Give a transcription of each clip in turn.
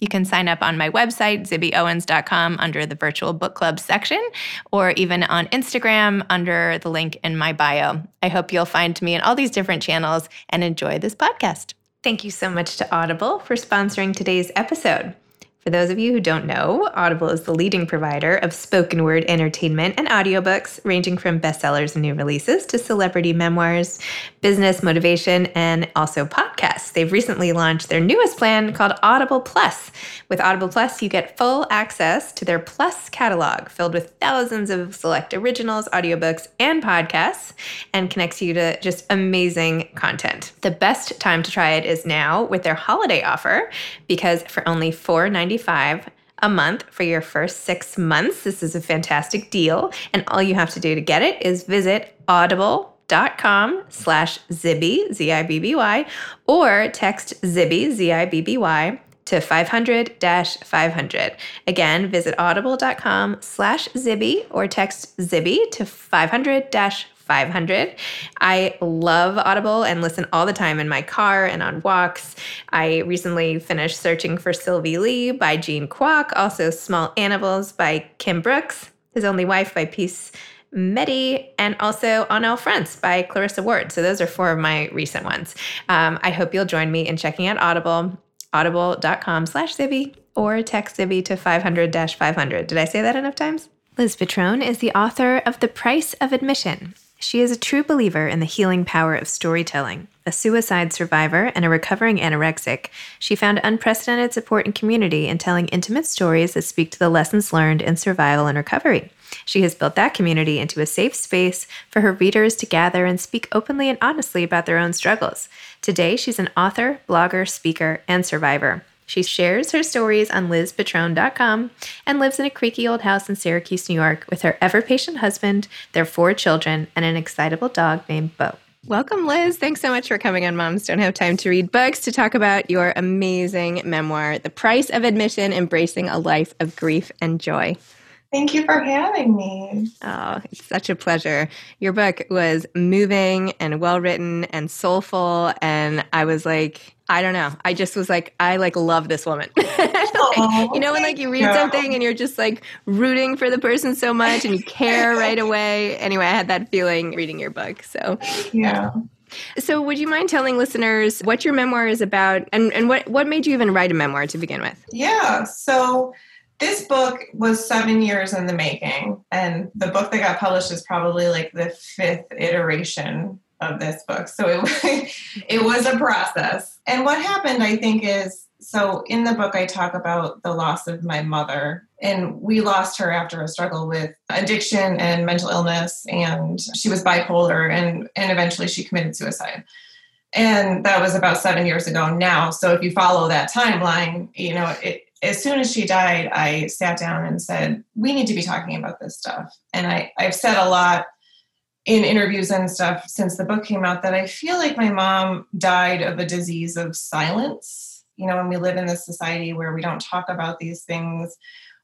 You can sign up on my website, zibbyowens.com, under the virtual book club section, or even on Instagram under the link in my bio. I hope you'll find me in all these different channels and enjoy this podcast. Thank you so much to Audible for sponsoring today's episode. For those of you who don't know, Audible is the leading provider of spoken word entertainment and audiobooks, ranging from bestsellers and new releases to celebrity memoirs, business motivation, and also podcasts. They've recently launched their newest plan called Audible Plus. With Audible Plus, you get full access to their Plus catalog, filled with thousands of select originals, audiobooks, and podcasts, and connects you to just amazing content. The best time to try it is now with their holiday offer, because for only $4.95 a month for your first 6 months. This is a fantastic deal. And all you have to do to get it is visit audible.com/Zibby, Zibby, or text Zibby, Zibby, to 500-500. Again, visit audible.com/Zibby or text Zibby to 500-500. I love Audible and listen all the time in my car and on walks. I recently finished Searching for Sylvie Lee by Jean Kwok, also Small Animals by Kim Brooks, His Only Wife by Peace Medi, and also On All Fronts by Clarissa Ward. So those are four of my recent ones. I hope you'll join me in checking out Audible, audible.com/Zibby, or text Zibby to 500-500. Did I say that enough times? Liz Petrone is the author of The Price of Admission. She is a true believer in the healing power of storytelling. A suicide survivor and a recovering anorexic, she found unprecedented support and community in telling intimate stories that speak to the lessons learned in survival and recovery. She has built that community into a safe space for her readers to gather and speak openly and honestly about their own struggles. Today, she's an author, blogger, speaker, and survivor. She shares her stories on lizpetrone.com and lives in a creaky old house in Syracuse, New York, with her ever-patient husband, their 4 children, and an excitable dog named Beau. Welcome, Liz. Thanks so much for coming on Moms Don't Have Time to Read Books to talk about your amazing memoir, The Price of Admission, Embracing a Life of Grief and Joy. Thank you for having me. Oh, it's such a pleasure. Your book was moving and well-written and soulful, and I was like, I don't know. I just was like, I love this woman. You know, when you read something and you're just rooting for the person so much and you care right away. Anyway, I had that feeling reading your book. So yeah. So would you mind telling listeners what your memoir is about and what made you even write a memoir to begin with? Yeah. So this book was 7 years in the making, and the book that got published is probably the 5th iteration of this book. So it was a process. And what happened, I think, is, so in the book, I talk about the loss of my mother, and we lost her after a struggle with addiction and mental illness, and she was bipolar, and eventually she committed suicide. And that was about 7 years ago now. So if you follow that timeline, you know, as soon as she died, I sat down and said, we need to be talking about this stuff. And I've said a lot in interviews and stuff since the book came out that I feel like my mom died of a disease of silence. You know, when we live in this society where we don't talk about these things,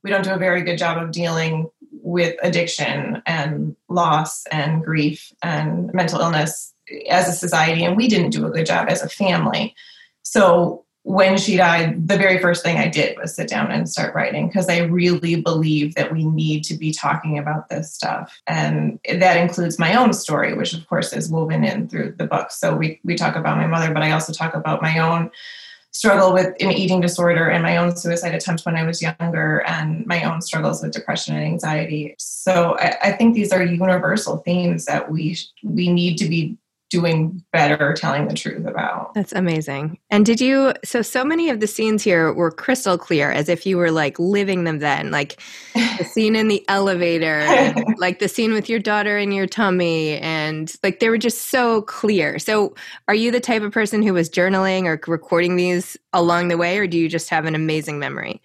we don't do a very good job of dealing with addiction and loss and grief and mental illness as a society. And we didn't do a good job as a family. So when she died, the very first thing I did was sit down and start writing, because I really believe that we need to be talking about this stuff. And that includes my own story, which of course is woven in through the book. So we talk about my mother, but I also talk about my own struggle with an eating disorder and my own suicide attempt when I was younger and my own struggles with depression and anxiety. So I think these are universal themes that we need to be doing better telling the truth about. That's amazing. And did you, so many of the scenes here were crystal clear, as if you were like living them then, like the scene in the elevator, and, like the scene with your daughter in your tummy, and like they were just so clear. So are you the type of person who was journaling or recording these along the way, or do you just have an amazing memory?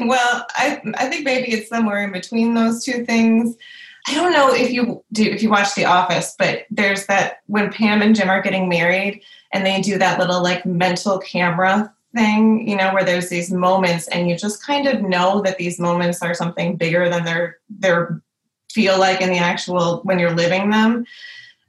Well, I think maybe it's somewhere in between those two things. I don't know if you do, if you watch The Office, but there's that when Pam and Jim are getting married and they do that little like mental camera thing, you know, where there's these moments and you just kind of know that these moments are something bigger than they're feel like in the actual, when you're living them.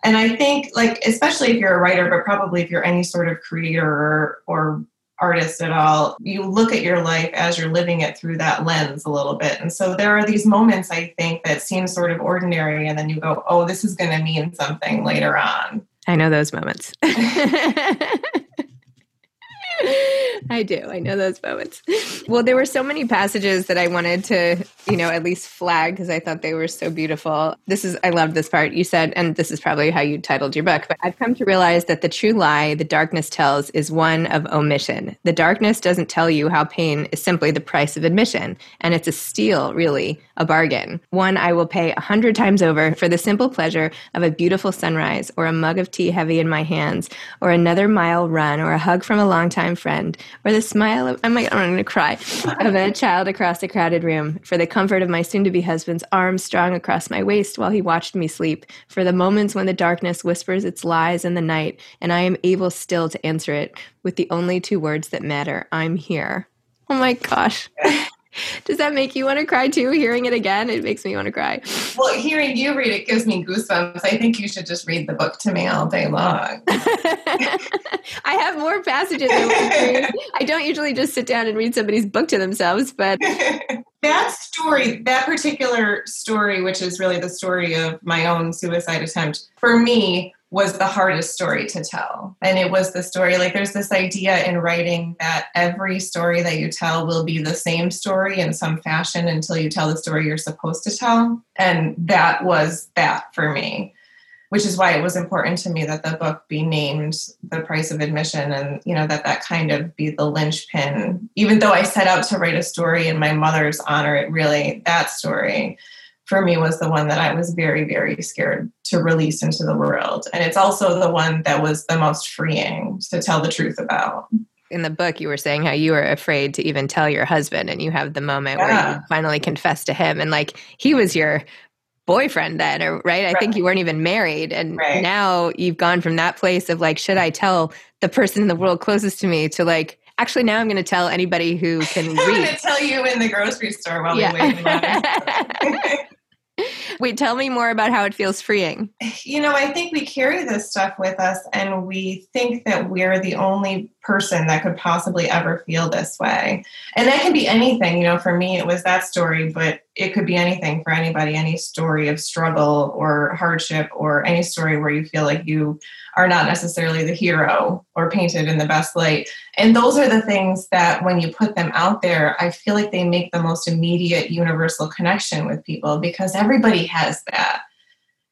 And I think like, especially if you're a writer, but probably if you're any sort of creator or artist at all, you look at your life as you're living it through that lens a little bit. And so there are these moments, I think, that seem sort of ordinary, and then you go, oh, this is going to mean something later on. I know those moments. I do. I know those moments. Well, there were so many passages that I wanted to, you know, at least flag because I thought they were so beautiful. I love this part. You said, and this is probably how you titled your book, but I've come to realize that the true lie the darkness tells is one of omission. The darkness doesn't tell you how pain is simply the price of admission. And it's a steal, really, a bargain. One I will pay 100 times over for the simple pleasure of a beautiful sunrise or a mug of tea heavy in my hands or another mile run or a hug from a longtime friend or the smile of, I'm going to cry, of a child across a crowded room, for the comfort of my soon-to-be husband's arm strong across my waist while he watched me sleep, for the moments when the darkness whispers its lies in the night and I am able still to answer it with the only two words that matter, I'm here. Oh my gosh. Does that make you want to cry too? Hearing it again, it makes me want to cry. Well, hearing you read it gives me goosebumps. I think you should just read the book to me all day long. I have more passages than I don't usually just sit down and read somebody's book to themselves, but... That particular story, which is really the story of my own suicide attempt, for me was the hardest story to tell. And it was the story, like there's this idea in writing that every story that you tell will be the same story in some fashion until you tell the story you're supposed to tell. And that was that for me, which is why it was important to me that the book be named The Price of Admission, and, you know, that kind of be the linchpin. Even though I set out to write a story in my mother's honor, it really, that story for me was the one that I was very, very scared to release into the world. And it's also the one that was the most freeing to tell the truth about. In the book, you were saying how you were afraid to even tell your husband, and you have the moment where you finally confess to him. And like, he was your boyfriend then, or right? I think you weren't even married. And now you've gone from that place of like, should I tell the person in the world closest to me to like, actually, now I'm going to tell anybody who can read. I'm going to tell you in the grocery store while we wait in line. Wait, tell me more about how it feels freeing. You know, I think we carry this stuff with us, and we think that we're the only person that could possibly ever feel this way. And that can be anything. You know, for me, it was that story, but it could be anything for anybody, any story of struggle or hardship or any story where you feel like you are not necessarily the hero or painted in the best light. And those are the things that when you put them out there, I feel like they make the most immediate universal connection with people, because everybody has that.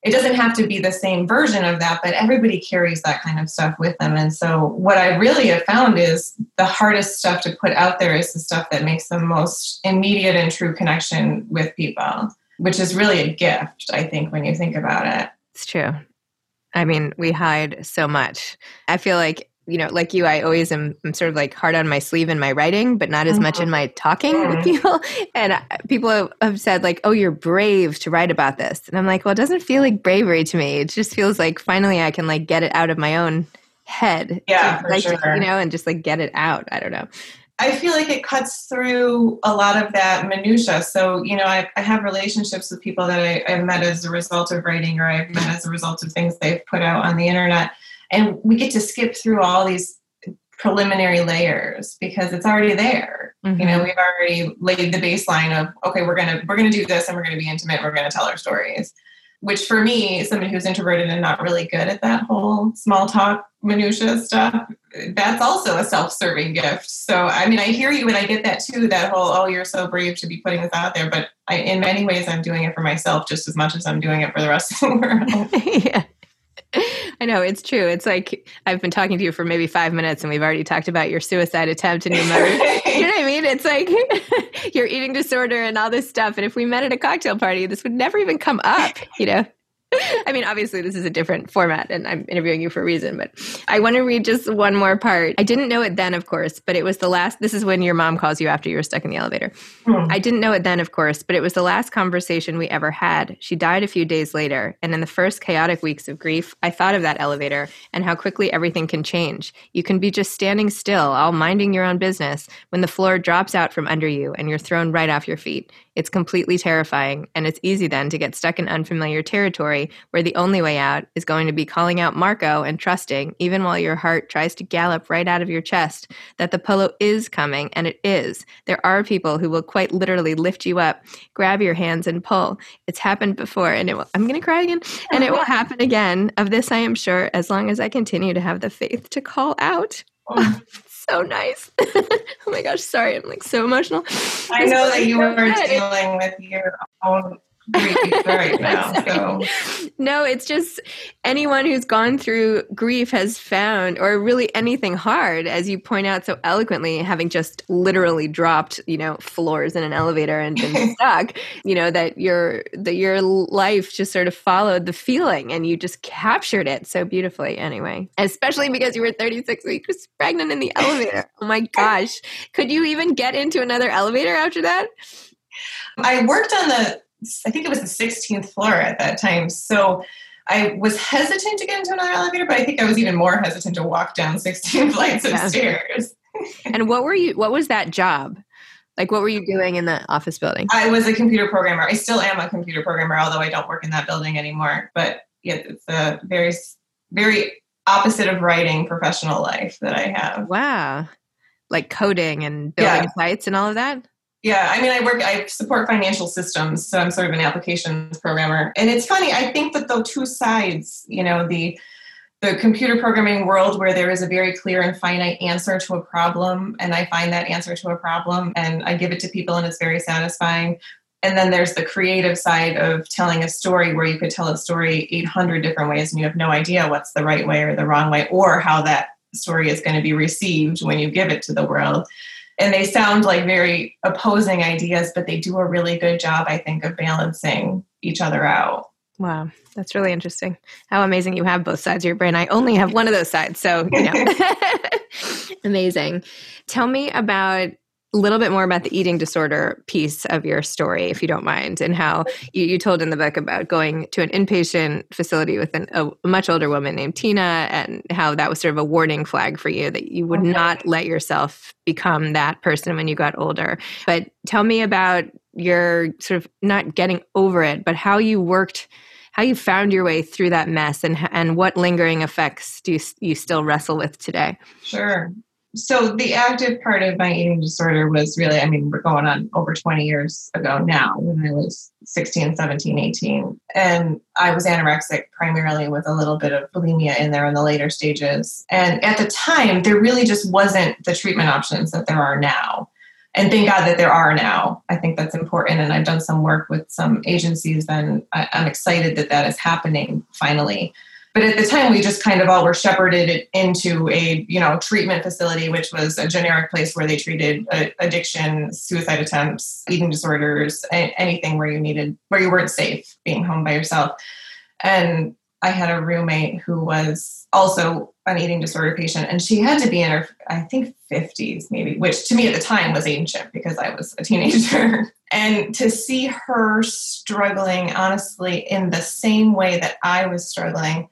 It doesn't have to be the same version of that, but everybody carries that kind of stuff with them. And so what I really have found is the hardest stuff to put out there is the stuff that makes the most immediate and true connection with people, which is really a gift, I think, when you think about it. It's true. I mean, we hide so much. I feel like, you know, like you, I always am sort of like hard on my sleeve in my writing, but not as much in my talking with people. And people have said like, oh, you're brave to write about this. And I'm like, well, it doesn't feel like bravery to me. It just feels like finally I can like get it out of my own head. Yeah, like, sure. You know, and just like get it out. I don't know. I feel like it cuts through a lot of that minutia. So, you know, I have relationships with people that I've met as a result of writing, or I've met as a result of things they've put out on the internet. And we get to skip through all these preliminary layers because it's already there. You know, we've already laid the baseline of, okay, we're going to do this, and we're going to be intimate. We're going to tell our stories, which for me, somebody who's introverted and not really good at that whole small talk minutia stuff, that's also a self-serving gift. So, I mean, I hear you, and I get that too, that whole, oh, you're so brave to be putting this out there. But in many ways, I'm doing it for myself just as much as I'm doing it for the rest of the world. Yeah. I know, it's true. It's like I've been talking to you for maybe 5 minutes and we've already talked about your suicide attempt and your murder. You know what I mean? It's like your eating disorder and all this stuff. And if we met at a cocktail party, this would never even come up, you know? I mean, obviously this is a different format and I'm interviewing you for a reason, but I want to read just one more part. I didn't know it then, of course, but it was the last, this is when your mom calls you after you were stuck in the elevator. I didn't know it then, of course, but it was the last conversation we ever had. She died a few days later. And in the first chaotic weeks of grief, I thought of that elevator and how quickly everything can change. You can be just standing still, all minding your own business, when the floor drops out from under you and you're thrown right off your feet. It's completely terrifying, and it's easy then to get stuck in unfamiliar territory where the only way out is going to be calling out Marco and trusting, even while your heart tries to gallop right out of your chest, that the polo is coming, and it is. There are people who will quite literally lift you up, grab your hands, and pull. It's happened before, and it will, I'm going to cry again, and it will happen again. Of this, I am sure, as long as I continue to have the faith to call out. So nice. Oh my gosh, sorry. I'm like so emotional. I know that you were dealing with your own grief right now. So. No, it's just anyone who's gone through grief has found, or really anything hard, as you point out so eloquently, having just literally dropped, you know, floors in an elevator and been stuck, you know, that your life just sort of followed the feeling and you just captured it so beautifully anyway, especially because you were 36 weeks pregnant in the elevator. Oh my gosh. Could you even get into another elevator after that? I worked on I think it was the 16th floor at that time. So I was hesitant to get into another elevator, but I think I was even more hesitant to walk down 16 flights of stairs. And what was that job? Like, what were you doing in the office building? I was a computer programmer. I still am a computer programmer, although I don't work in that building anymore. But yeah, it's a very, very opposite of writing professional life that I have. Wow. Like coding and building sites and all of that? Yeah, I mean, I support financial systems, so I'm sort of an applications programmer. And it's funny, I think that the two sides, you know, the computer programming world where there is a very clear and finite answer to a problem, and I find that answer to a problem, and I give it to people, and it's very satisfying. And then there's the creative side of telling a story where you could tell a story 800 different ways, and you have no idea what's the right way or the wrong way, or how that story is going to be received when you give it to the world. And they sound like very opposing ideas, but they do a really good job, I think, of balancing each other out. Wow. That's really interesting. How amazing you have both sides of your brain. I only have one of those sides. So, you know, amazing. Tell me about a little bit more about the eating disorder piece of your story, if you don't mind, and how you told in the book about going to an inpatient facility with a much older woman named Tina, and how that was sort of a warning flag for you that you would not let yourself become that person when you got older. But tell me about your sort of not getting over it, but how you found your way through that mess, and what lingering effects do you still wrestle with today? Sure. So the active part of my eating disorder was really, I mean, we're going on over 20 years ago now, when I was 16, 17, 18. And I was anorexic primarily with a little bit of bulimia in there in the later stages. And at the time, there really just wasn't the treatment options that there are now. And thank God that there are now. I think that's important. And I've done some work with some agencies, and I'm excited that that is happening finally. But at the time, we just kind of all were shepherded into a, you know, treatment facility, which was a generic place where they treated addiction, suicide attempts, eating disorders, anything where you weren't safe being home by yourself. And I had a roommate who was also an eating disorder patient, and she had to be in her, I think, 50s maybe, which to me at the time was ancient because I was a teenager. And to see her struggling, honestly, in the same way that I was struggling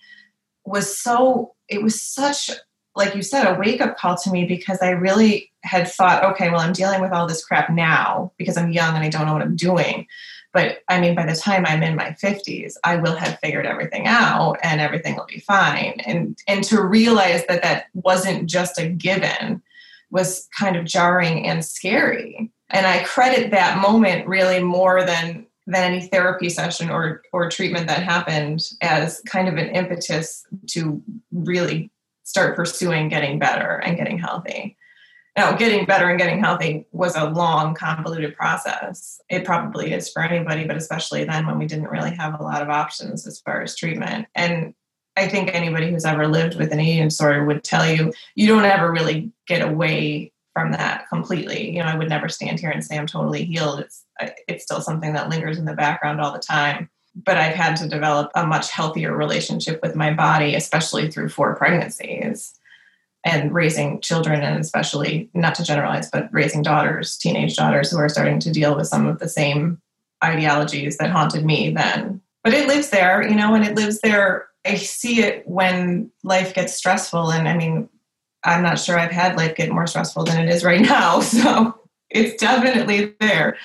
it was such, like you said, a wake-up call to me, because I really had thought, okay, well, I'm dealing with all this crap now because I'm young and I don't know what I'm doing. But I mean, by the time I'm in my 50s, I will have figured everything out and everything will be fine. And to realize that that wasn't just a given was kind of jarring and scary. And I credit that moment really more than any therapy session or treatment that happened as kind of an impetus to really start pursuing getting better and getting healthy. Now, getting better and getting healthy was a long, convoluted process. It probably is for anybody, but especially then when we didn't really have a lot of options as far as treatment. And I think anybody who's ever lived with an eating disorder would tell you, you don't ever really get away from that completely. You know, I would never stand here and say I'm totally healed. It's still something that lingers in the background all the time. But I've had to develop a much healthier relationship with my body, especially through 4 pregnancies and raising children, and especially, not to generalize, but raising daughters, teenage daughters who are starting to deal with some of the same ideologies that haunted me then. But it lives there, you know, and it lives there. I see it when life gets stressful. And I mean, I'm not sure I've had life get more stressful than it is right now. So it's definitely there.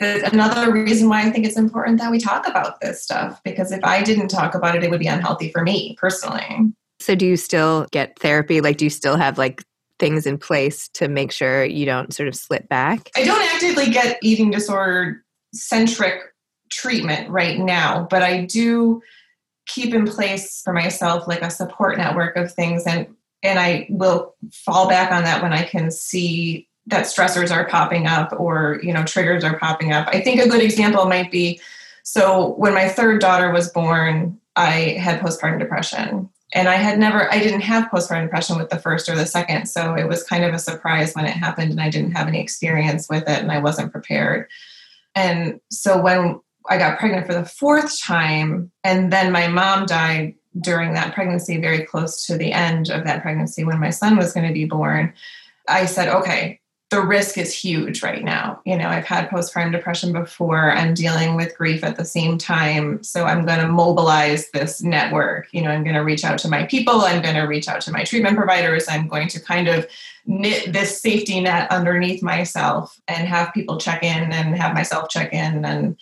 That's another reason why I think it's important that we talk about this stuff, because if I didn't talk about it, it would be unhealthy for me personally. So do you still get therapy? Like, do you still have like things in place to make sure you don't sort of slip back? I don't actively get eating disorder centric treatment right now, but I do keep in place for myself like a support network of things, and I will fall back on that when I can see that stressors are popping up or, you know, triggers are popping up. I think a good example might be, so when my third daughter was born, I had postpartum depression, and I didn't have postpartum depression with the first or the second. So it was kind of a surprise when it happened, and I didn't have any experience with it, and I wasn't prepared. And so when I got pregnant for the 4th time, and then my mom died during that pregnancy, very close to the end of that pregnancy when my son was going to be born, I said, okay, the risk is huge right now. You know, I've had postpartum depression before. I'm dealing with grief at the same time. So I'm going to mobilize this network. You know, I'm going to reach out to my people. I'm going to reach out to my treatment providers. I'm going to kind of knit this safety net underneath myself and have people check in and have myself check in.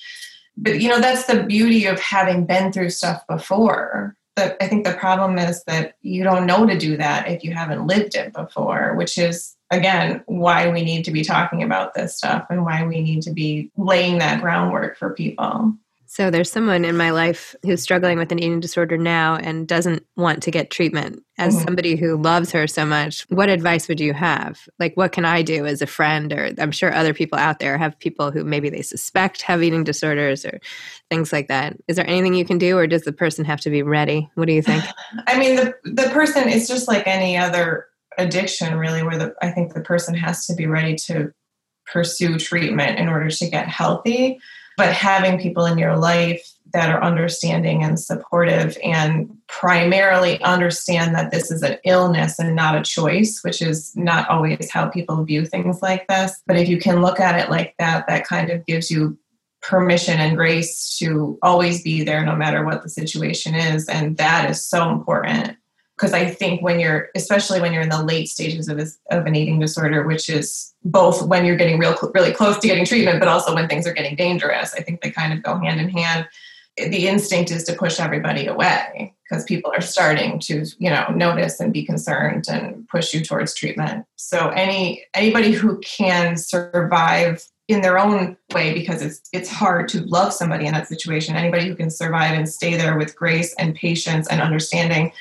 But, you know, that's the beauty of having been through stuff before. I think the problem is that you don't know to do that if you haven't lived it before, which is, again, why we need to be talking about this stuff and why we need to be laying that groundwork for people. So there's someone in my life who's struggling with an eating disorder now and doesn't want to get treatment. As somebody who loves her so much, what advice would you have? Like, what can I do as a friend? Or I'm sure other people out there have people who maybe they suspect have eating disorders or things like that. Is there anything you can do, or does the person have to be ready? What do you think? I mean, the person is just like any other addiction, really, where I think the person has to be ready to pursue treatment in order to get healthy. But having people in your life that are understanding and supportive, and primarily understand that this is an illness and not a choice, which is not always how people view things like this. But if you can look at it like that, that kind of gives you permission and grace to always be there no matter what the situation is. And that is so important. Because I think especially when you're in the late stages of an eating disorder, which is both when you're getting really close to getting treatment, but also when things are getting dangerous, I think they kind of go hand in hand. The instinct is to push everybody away because people are starting to, you know, notice and be concerned and push you towards treatment. So anybody who can survive in their own way, because it's hard to love somebody in that situation, anybody who can survive and stay there with grace and patience and understanding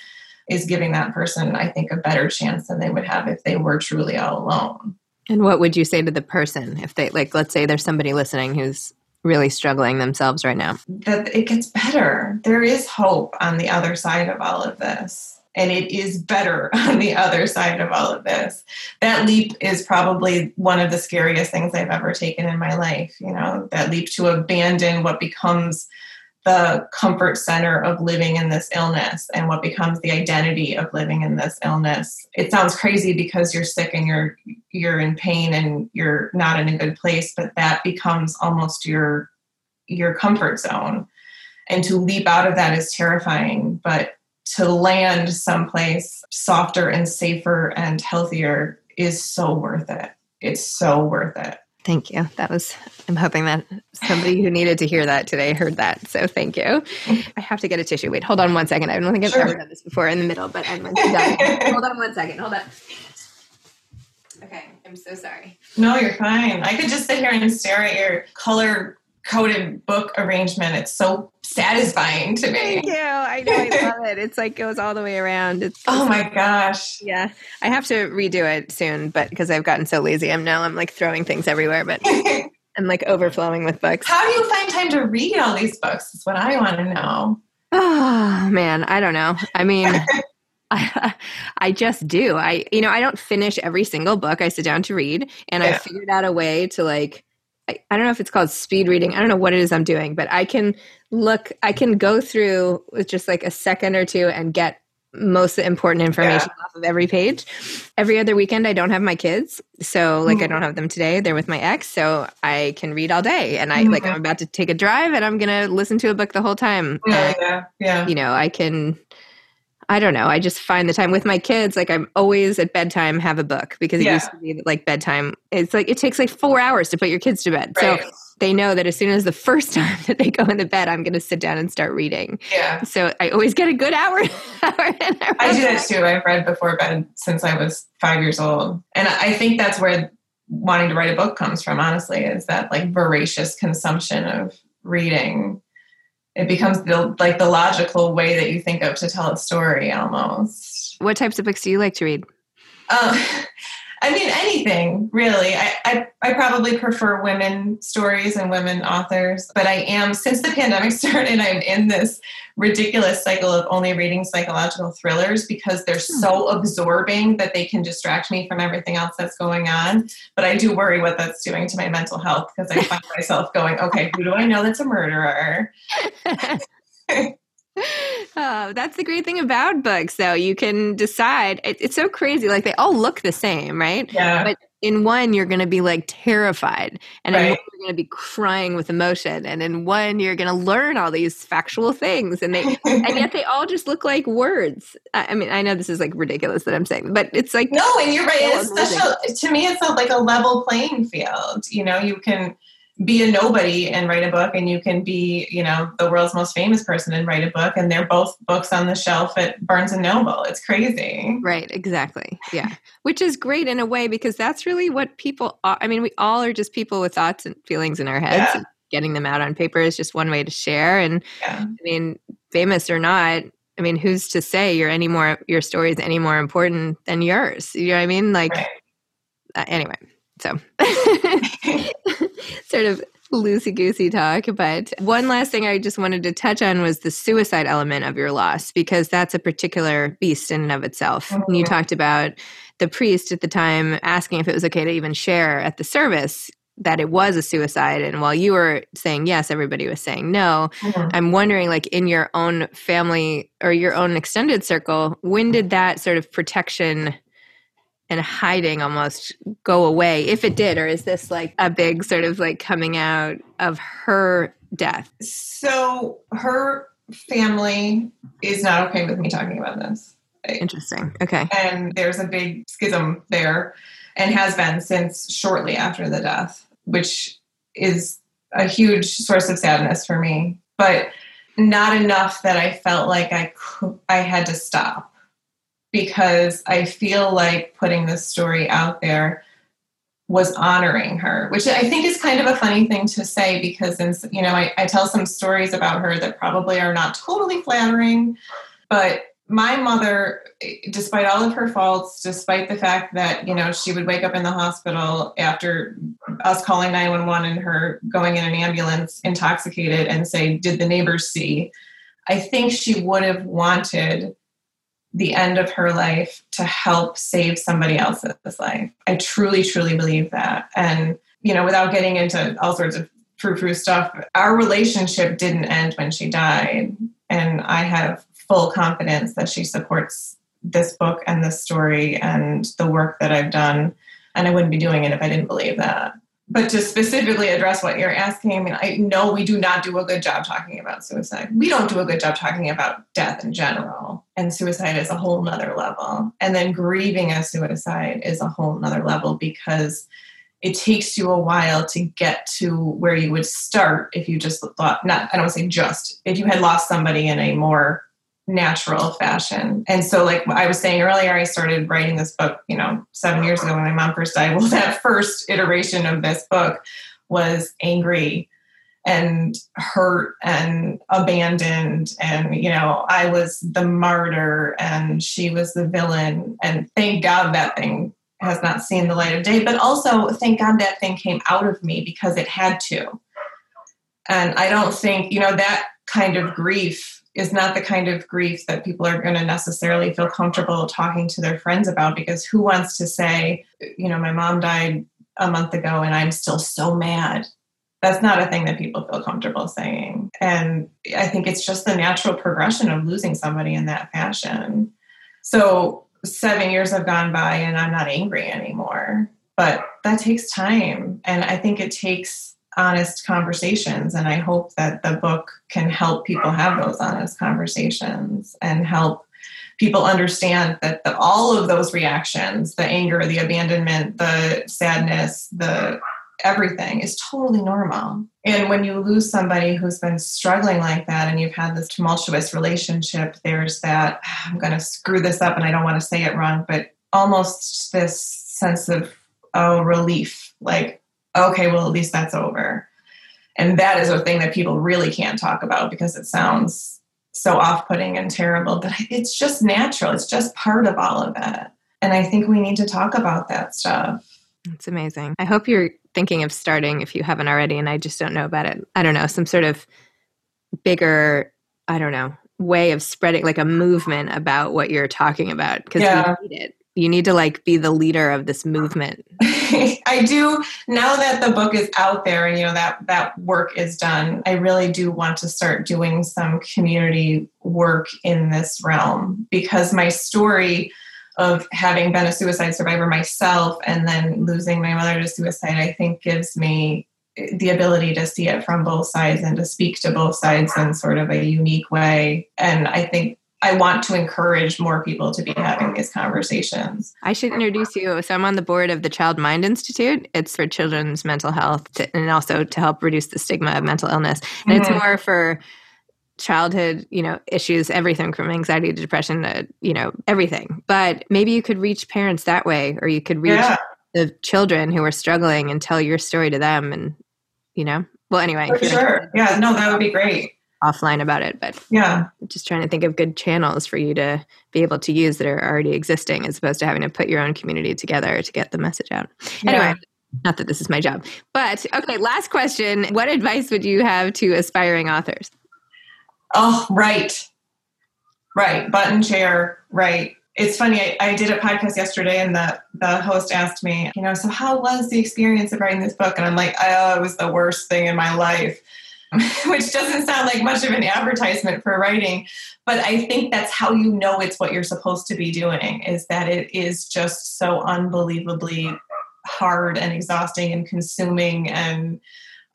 is giving that person, I think, a better chance than they would have if they were truly all alone. And what would you say to the person if they, like, let's say there's somebody listening who's really struggling themselves right now? That it gets better. There is hope on the other side of all of this. And it is better on the other side of all of this. That leap is probably one of the scariest things I've ever taken in my life. You know, that leap to abandon what becomes the comfort center of living in this illness and what becomes the identity of living in this illness. It sounds crazy because you're sick and you're in pain and you're not in a good place, but that becomes almost your comfort zone. And to leap out of that is terrifying, but to land someplace softer and safer and healthier is so worth it. It's so worth it. Thank you. I'm hoping that somebody who needed to hear that today heard that. So thank you. I have to get a tissue. Wait, hold on one second. I don't think I've ever done this before in the middle, but I'm going to do that. Hold on one second. Hold on. Okay. I'm so sorry. No, you're fine. I could just sit here and stare at your color-coded book arrangement. It's so satisfying to me. Thank you. I know. I love it. It's like goes all the way around. Oh my gosh. Yeah. I have to redo it soon, but because I've gotten so lazy, I'm like throwing things everywhere, but I'm like overflowing with books. How do you find time to read all these books is what I want to know. Oh man, I don't know. I mean, I just do. I don't finish every single book I sit down to read, and I figured out a way to like, I don't know if it's called speed reading. I don't know what it is I'm doing, but I can go through with just like a second or two and get most important information off of every page. Every other weekend, I don't have my kids. So like, I don't have them today. They're with my ex. So I can read all day, and I'm about to take a drive and I'm going to listen to a book the whole time. Yeah. You know, I don't know. I just find the time with my kids. Like I'm always at bedtime, have a book, because it used to be that like bedtime. It's like, it takes like 4 hours to put your kids to bed. Right. So they know that as soon as the first time that they go into bed, I'm going to sit down and start reading. Yeah. So I always get a good hour in. I do that too. I've read before bed since I was 5 years old. And I think that's where wanting to write a book comes from, honestly, is that like voracious consumption of reading. It becomes the logical way that you think of to tell a story almost. What types of books do you like to read? I mean, anything really. I probably prefer women stories and women authors, but I am, since the pandemic started, I'm in this ridiculous cycle of only reading psychological thrillers because they're so absorbing that they can distract me from everything else that's going on. But I do worry what that's doing to my mental health, because I find myself going, okay, who do I know that's a murderer? Oh, that's the great thing about books, though. You can decide. It's so crazy. Like, they all look the same, right? Yeah. But in one, you're going to be, like, terrified. And in one, you're going to be crying with emotion. And in one, you're going to learn all these factual things. And yet they all just look like words. I mean, I know this is, like, ridiculous that I'm saying, but it's like... No, and you're right. To me, it's like a level playing field. You know, you can... be a nobody and write a book, and you can be, you know, the world's most famous person and write a book, and they're both books on the shelf at Barnes & Noble. It's crazy. Right, exactly. Yeah. Which is great in a way, because that's really what people are. I mean, we all are just people with thoughts and feelings in our heads. Yeah. Getting them out on paper is just one way to share. And I mean, famous or not, I mean, who's to say your story is any more important than yours? You know what I mean? Like, anyway. So sort of loosey-goosey talk. But one last thing I just wanted to touch on was the suicide element of your loss, because that's a particular beast in and of itself. Mm-hmm. And you talked about the priest at the time asking if it was okay to even share at the service that it was a suicide. And while you were saying yes, everybody was saying no. Mm-hmm. I'm wondering, like, in your own family or your own extended circle, when did that sort of protection and hiding almost go away, if it did? Or is this like a big sort of like coming out of her death? So her family is not okay with me talking about this. Interesting. Okay. And there's a big schism there, and has been since shortly after the death, which is a huge source of sadness for me, but not enough that I felt like I had to stop. Because I feel like putting this story out there was honoring her, which I think is kind of a funny thing to say, because, you know, I tell some stories about her that probably are not totally flattering, but my mother, despite all of her faults, despite the fact that, you know, she would wake up in the hospital after us calling 911 and her going in an ambulance intoxicated and say, "Did the neighbors see?" I think she would have wanted the end of her life to help save somebody else's life. I truly, truly believe that. And, you know, without getting into all sorts of frou-frou stuff, our relationship didn't end when she died. And I have full confidence that she supports this book and this story and the work that I've done. And I wouldn't be doing it if I didn't believe that. But to specifically address what you're asking, I mean, I know we do not do a good job talking about suicide. We don't do a good job talking about death in general. And suicide is a whole nother level. And then grieving a suicide is a whole nother level, because it takes you a while to get to where you would start if you just if you had lost somebody in a more natural fashion. And so, like I was saying earlier, I started writing this book, you know, 7 years ago when my mom first died. Well, that first iteration of this book was angry and hurt and abandoned. And, you know, I was the martyr and she was the villain. And thank God that thing has not seen the light of day. But also, thank God that thing came out of me, because it had to. And I don't think, you know, that kind of grief is not the kind of grief that people are going to necessarily feel comfortable talking to their friends about, because who wants to say, you know, my mom died a month ago and I'm still so mad. That's not a thing that people feel comfortable saying. And I think it's just the natural progression of losing somebody in that fashion. So 7 years have gone by and I'm not angry anymore, but that takes time. And I think it takes honest conversations. And I hope that the book can help people have those honest conversations and help people understand that all of those reactions, the anger, the abandonment, the sadness, the everything is totally normal. And when you lose somebody who's been struggling like that and you've had this tumultuous relationship, there's that, I'm going to screw this up and I don't want to say it wrong, but almost this sense of, oh, relief, like, okay, well, at least that's over. And that is a thing that people really can't talk about because it sounds so off-putting and terrible, but it's just natural. It's just part of all of it. And I think we need to talk about that stuff. It's amazing. I hope you're thinking of starting, if you haven't already, and I just don't know about it. I don't know, some sort of bigger, I don't know, way of spreading, like a movement about what you're talking about, because you need it. You need to like be the leader of this movement. I do. Now that the book is out there and, you know, that work is done, I really do want to start doing some community work in this realm, because my story of having been a suicide survivor myself and then losing my mother to suicide, I think gives me the ability to see it from both sides and to speak to both sides in sort of a unique way. And I think I want to encourage more people to be having these conversations. I should introduce you. So I'm on the board of the Child Mind Institute. It's for children's mental health and also to help reduce the stigma of mental illness. And it's more for childhood, you know, issues, everything from anxiety to depression to, you know, everything. But maybe you could reach parents that way, or you could reach the children who are struggling and tell your story to them. And, you know, well, anyway. For sure. Yeah, no, that would be great. Offline about it, but yeah, just trying to think of good channels for you to be able to use that are already existing, as opposed to having to put your own community together to get the message out. Yeah. Anyway, not that this is my job, but okay. Last question. What advice would you have to aspiring authors? Oh, right. Button chair. Right. It's funny. I did a podcast yesterday and the host asked me, you know, so how was the experience of writing this book? And I'm like, oh, it was the worst thing in my life. Which doesn't sound like much of an advertisement for writing, but I think that's how you know it's what you're supposed to be doing, is that it is just so unbelievably hard and exhausting and consuming and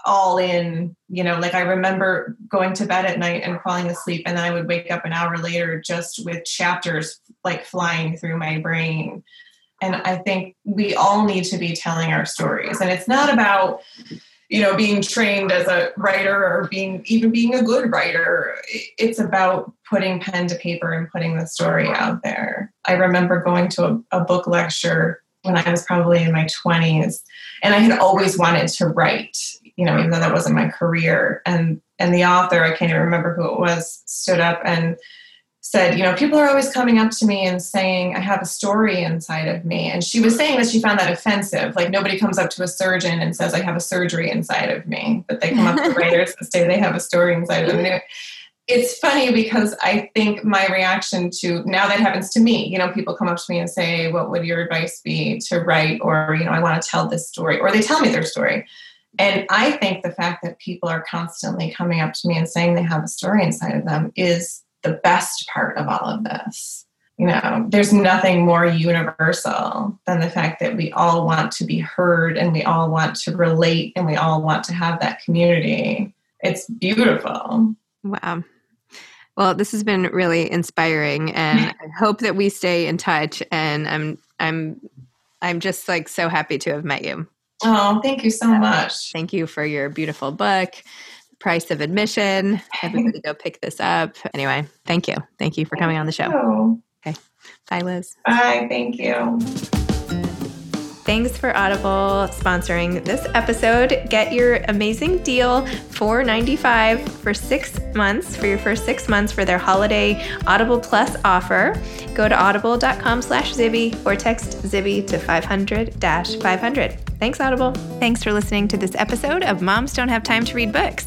all in, you know, like I remember going to bed at night and falling asleep and then I would wake up an hour later just with chapters like flying through my brain. And I think we all need to be telling our stories, and it's not about, you know, being trained as a writer or being a good writer. It's about putting pen to paper and putting the story out there. I remember going to a book lecture when I was probably in my 20s, and I had always wanted to write, you know, even though that wasn't my career. And the author, I can't even remember who it was, stood up and said, you know, people are always coming up to me and saying, I have a story inside of me. And she was saying that she found that offensive. Like, nobody comes up to a surgeon and says, I have a surgery inside of me, but they come up to writers and say they have a story inside of them. It's funny because I think my reaction to now that happens to me, you know, people come up to me and say, what would your advice be to write? Or, you know, I want to tell this story, or they tell me their story. And I think the fact that people are constantly coming up to me and saying they have a story inside of them is the best part of all of this. You know, there's nothing more universal than the fact that we all want to be heard and we all want to relate and we all want to have that community. It's beautiful. Wow. Well, this has been really inspiring, and I hope that we stay in touch, and I'm just like so happy to have met you. Oh, thank you so much. Thank you for your beautiful book. Price of Admission. Everybody go pick this up. Anyway, thank you. Thank you for coming on the show. Okay. Bye, Liz. Bye. Thank you. Thanks for Audible sponsoring this episode. Get your amazing deal, $4.95 for 6 months, for your first 6 months, for their holiday Audible Plus offer. Go to audible.com/Zibby or text Zibby to 500-500. Thanks, Audible. Thanks for listening to this episode of Moms Don't Have Time to Read Books.